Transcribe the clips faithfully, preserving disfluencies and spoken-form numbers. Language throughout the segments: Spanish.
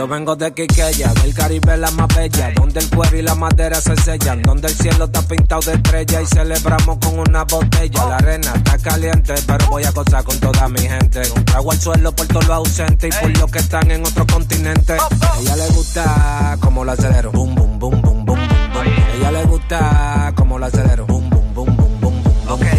Yo vengo de Quiqueya, del Caribe la más bella, donde el cuero y la madera se sellan, donde el cielo está pintado de estrella y celebramos con una botella. La arena está caliente, pero voy a gozar con toda mi gente. Un trago al suelo por todo lo ausente y por los que están en otro continente. A ella le gusta como lo acelero, boom, boom, boom, boom, boom, boom. A ella le gusta como lo acelero, boom, boom, boom, boom, boom, boom. Okay.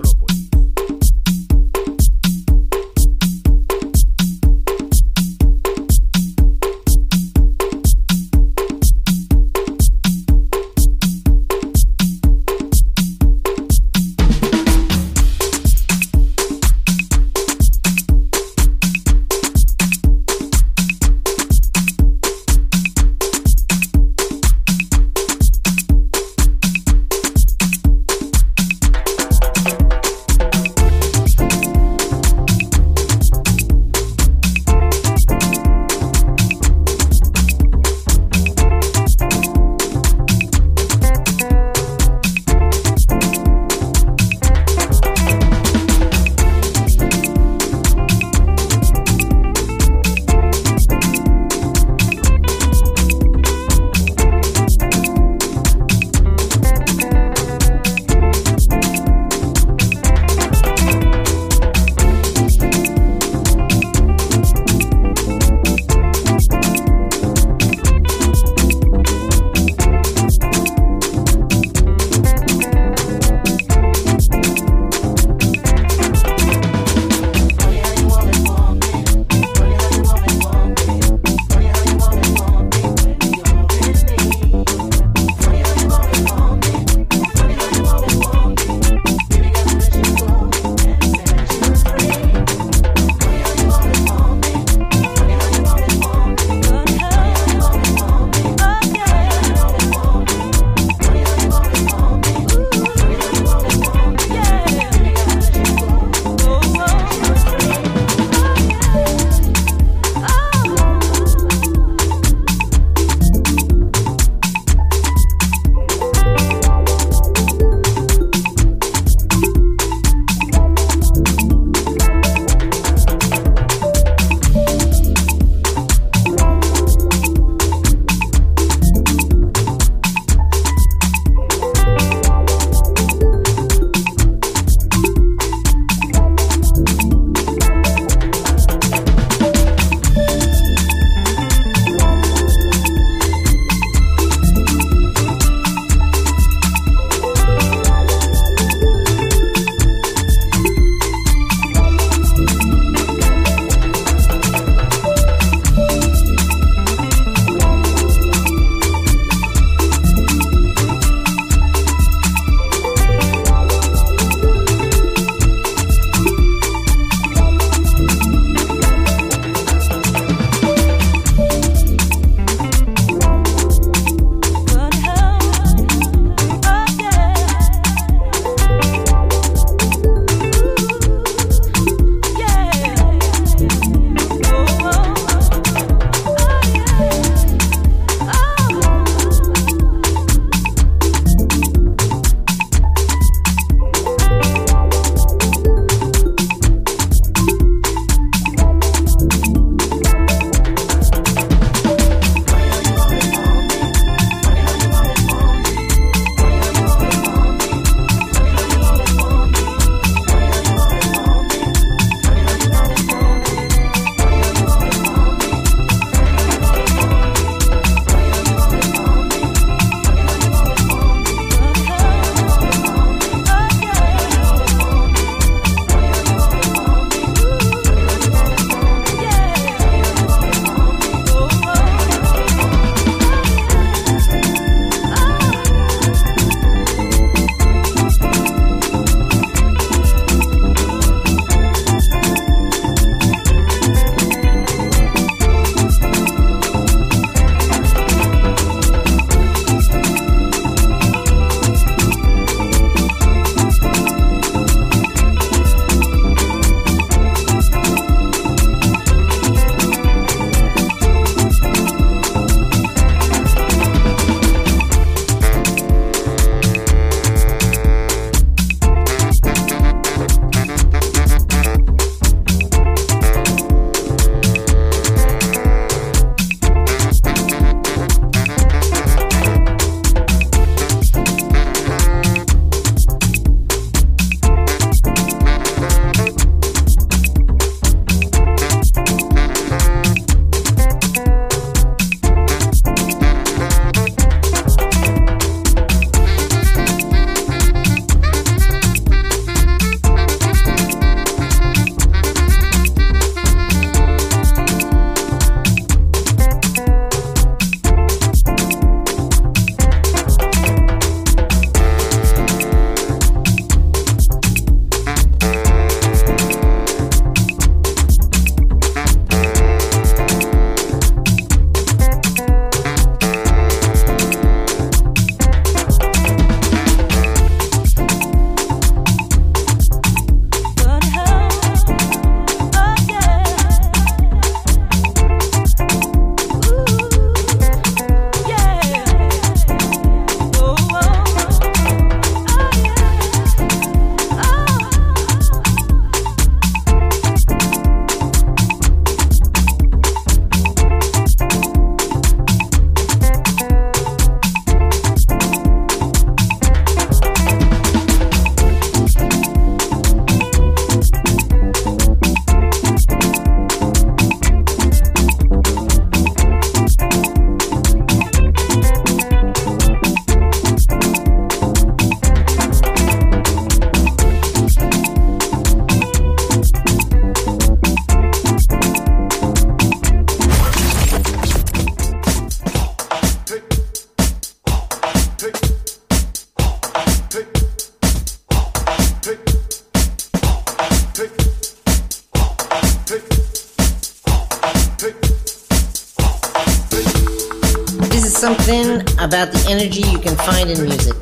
This is something about the energy you can find in music.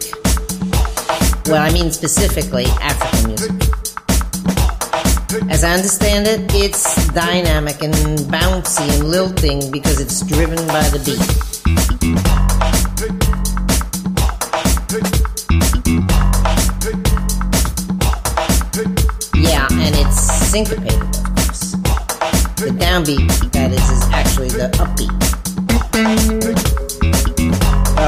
Well, I mean specifically African music. As I understand it, it's dynamic and bouncy and lilting because it's driven by the beat. Yeah, and it's syncopated, of course. The downbeat, that is, is actually the upbeat. Well,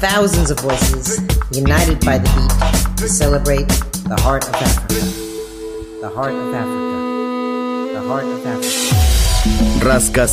Thousands of voices united by the beat to celebrate the heart of Africa. The heart of Africa. The heart of Africa.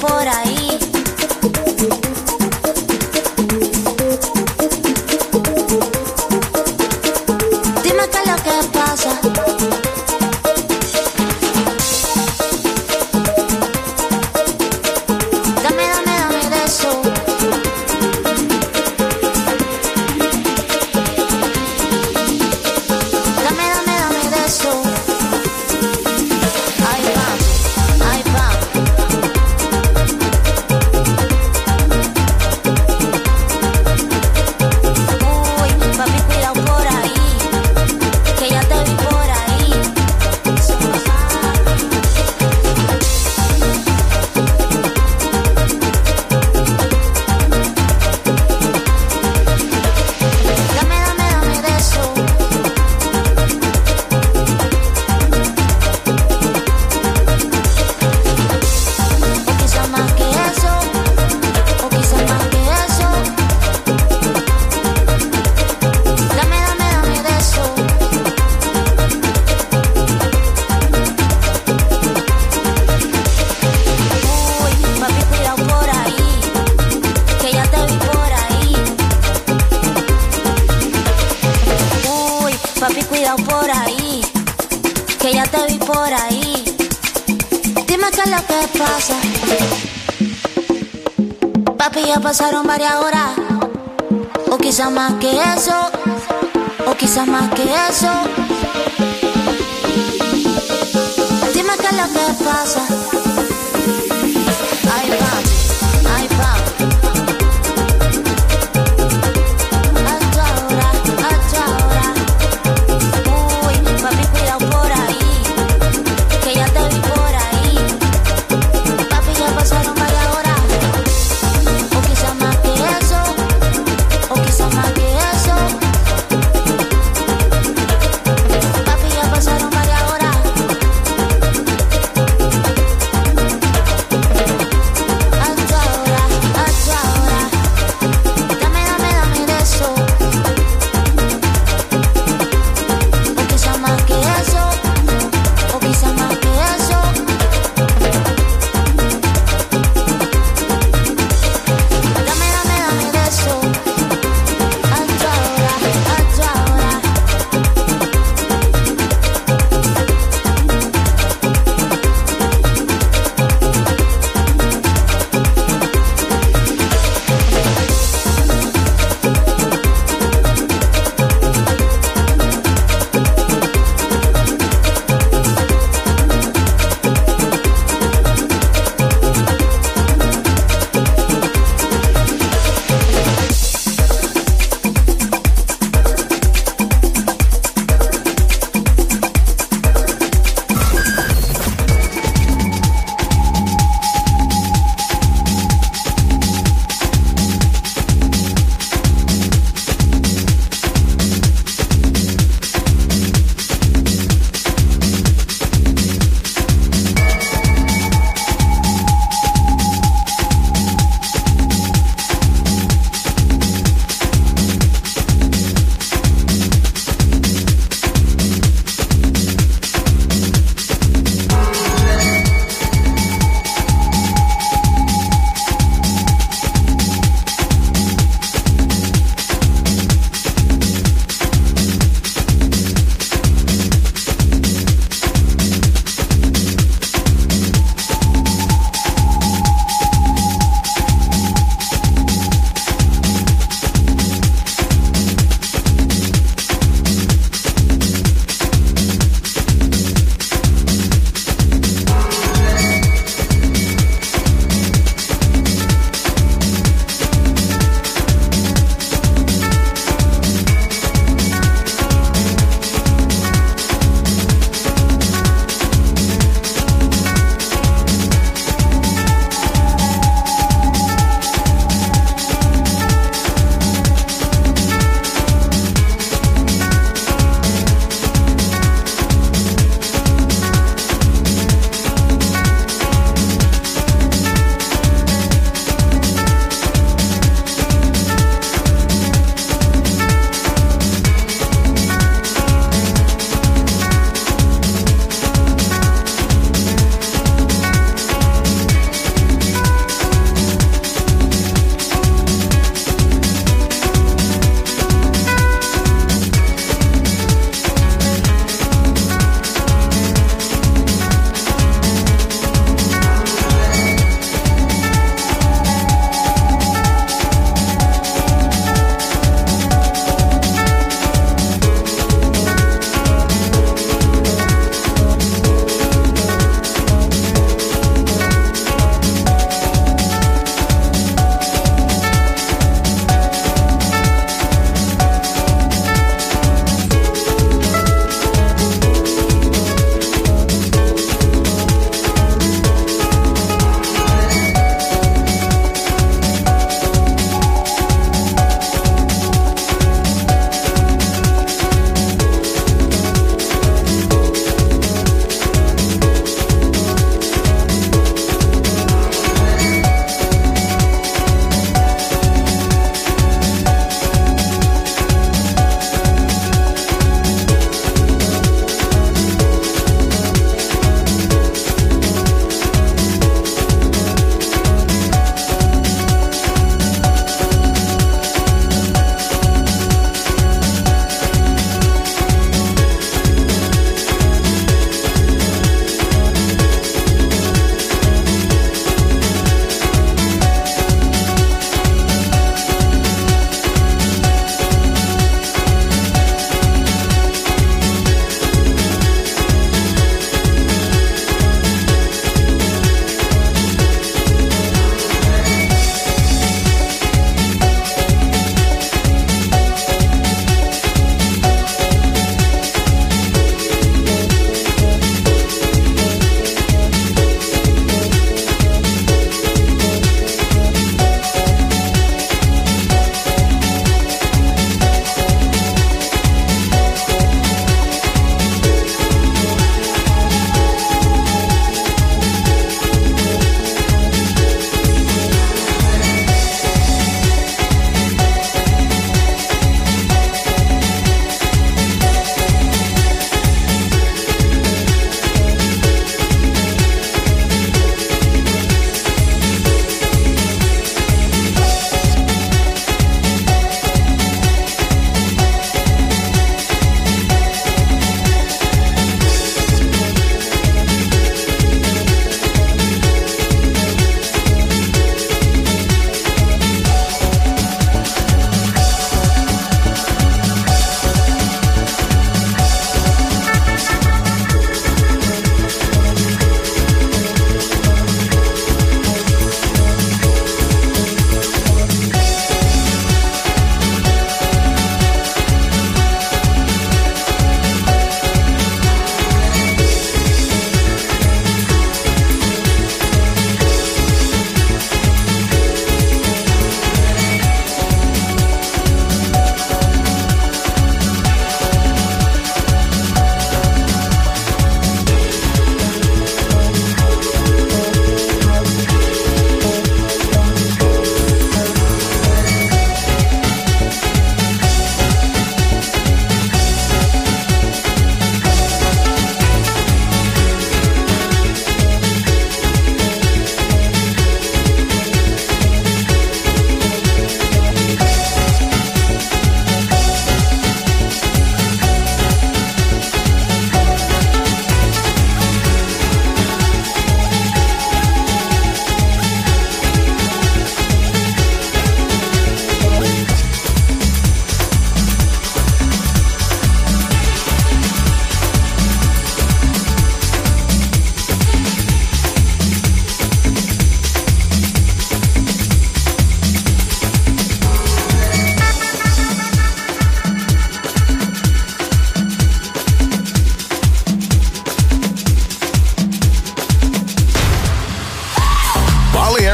por ahí. Dime qué es lo que pasa. Dame, dame, dame de eso. Dame, dame, dame de eso. Pasaron varias horas, o quizás más que eso, o quizás más que eso. Dime qué es lo que pasa. Ay, va, ay, va.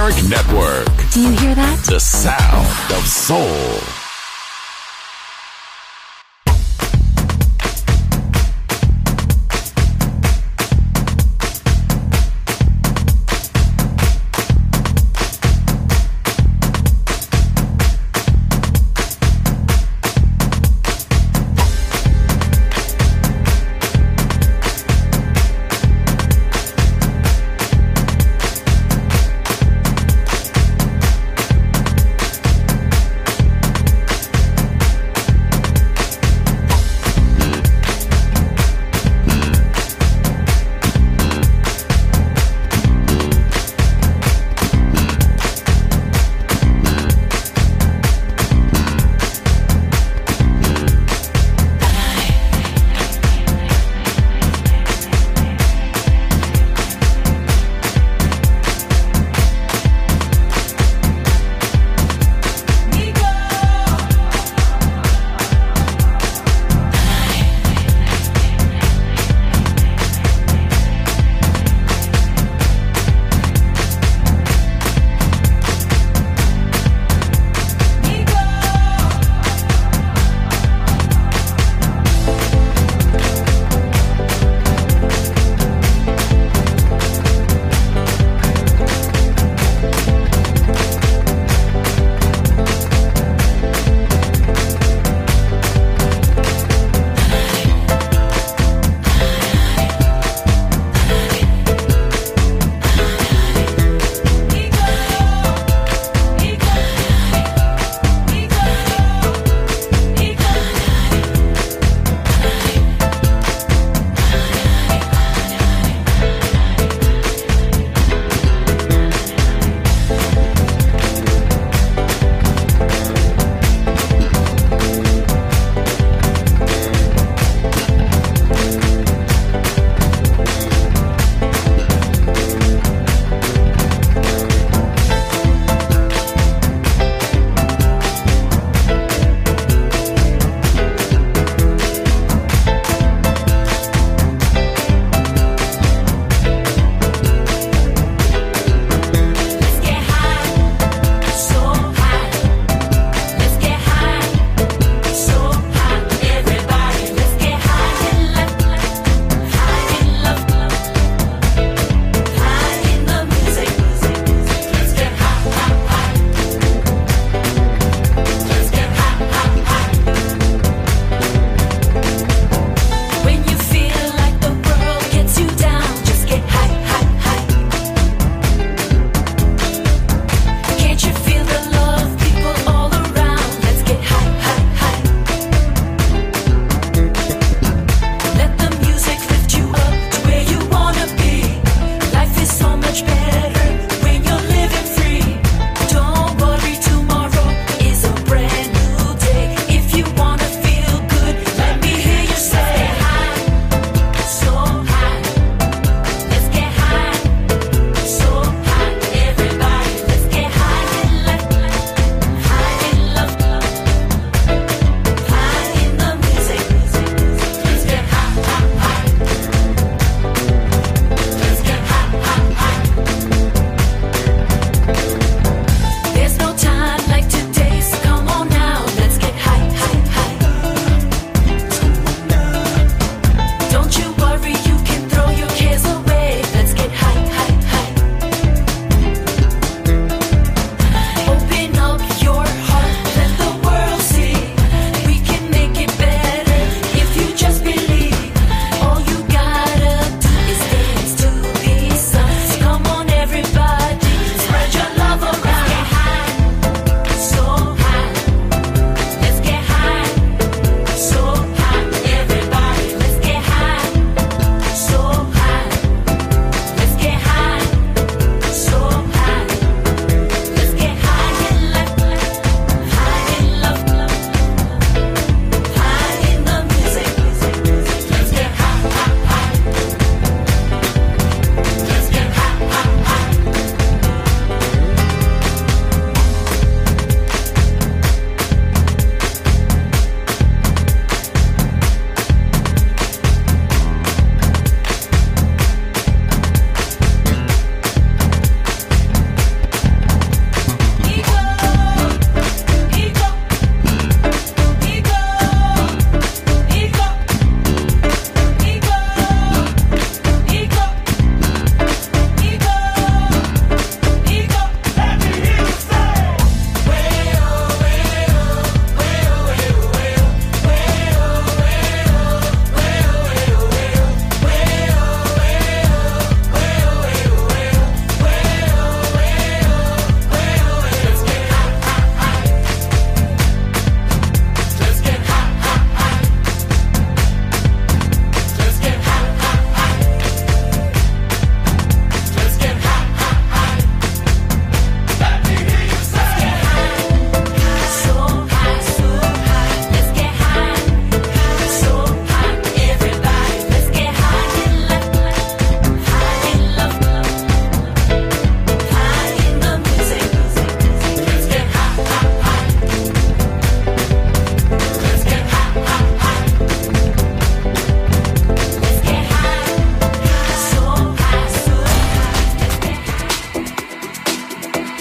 Balearic Network. Do you hear that? The sound of soul.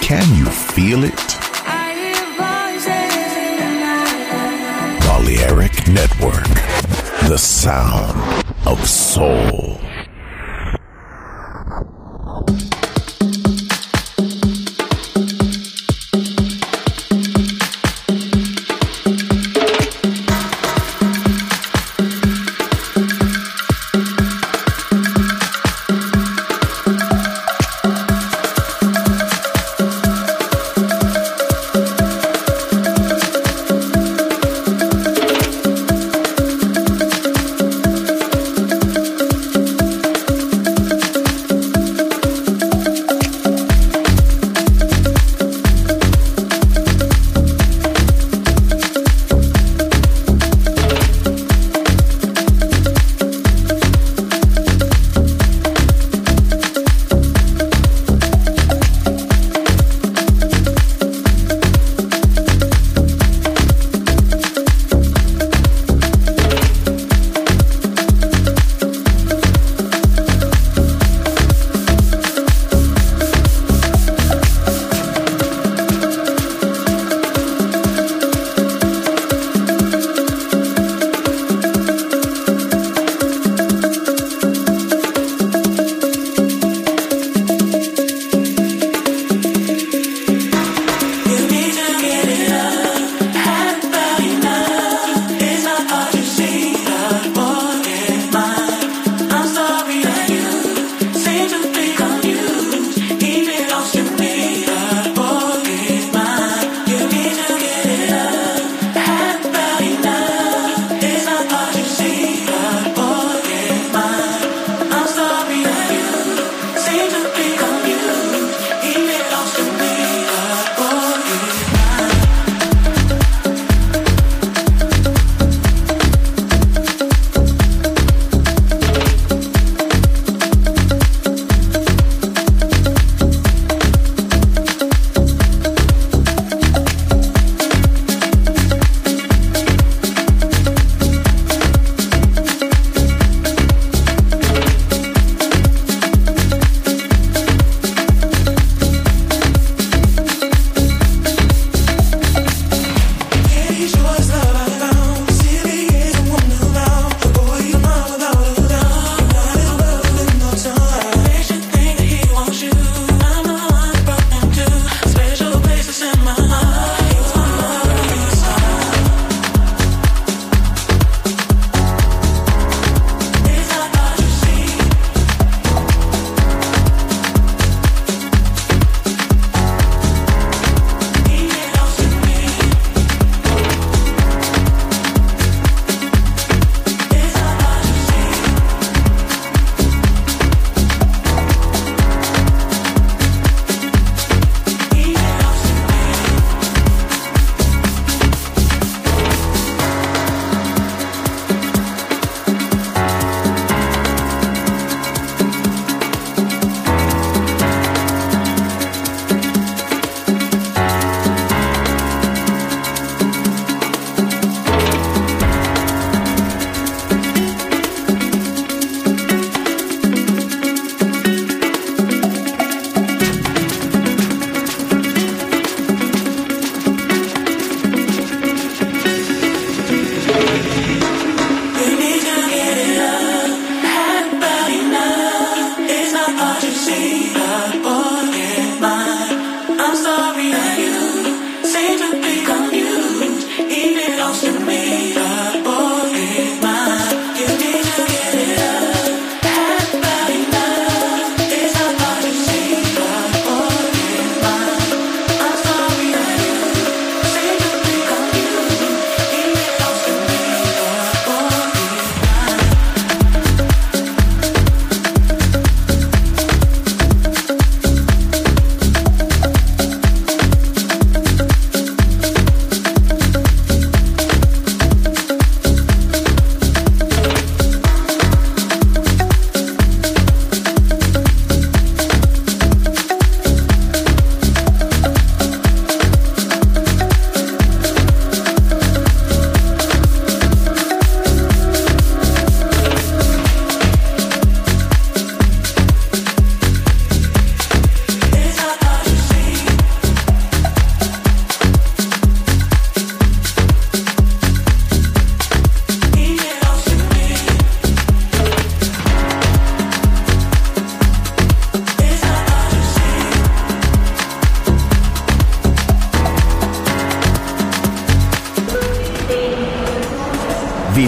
Can you feel it? Balearic Network, the sound of soul.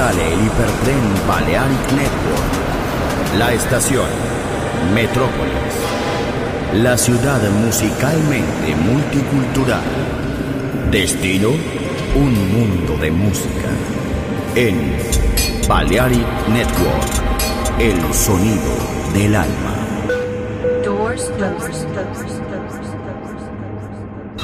sale el hipertren Balearic Network. La estación Metrópolis, la ciudad musicalmente multicultural. Destino, un mundo de música. En Balearic Network, el sonido del alma. Doors closed.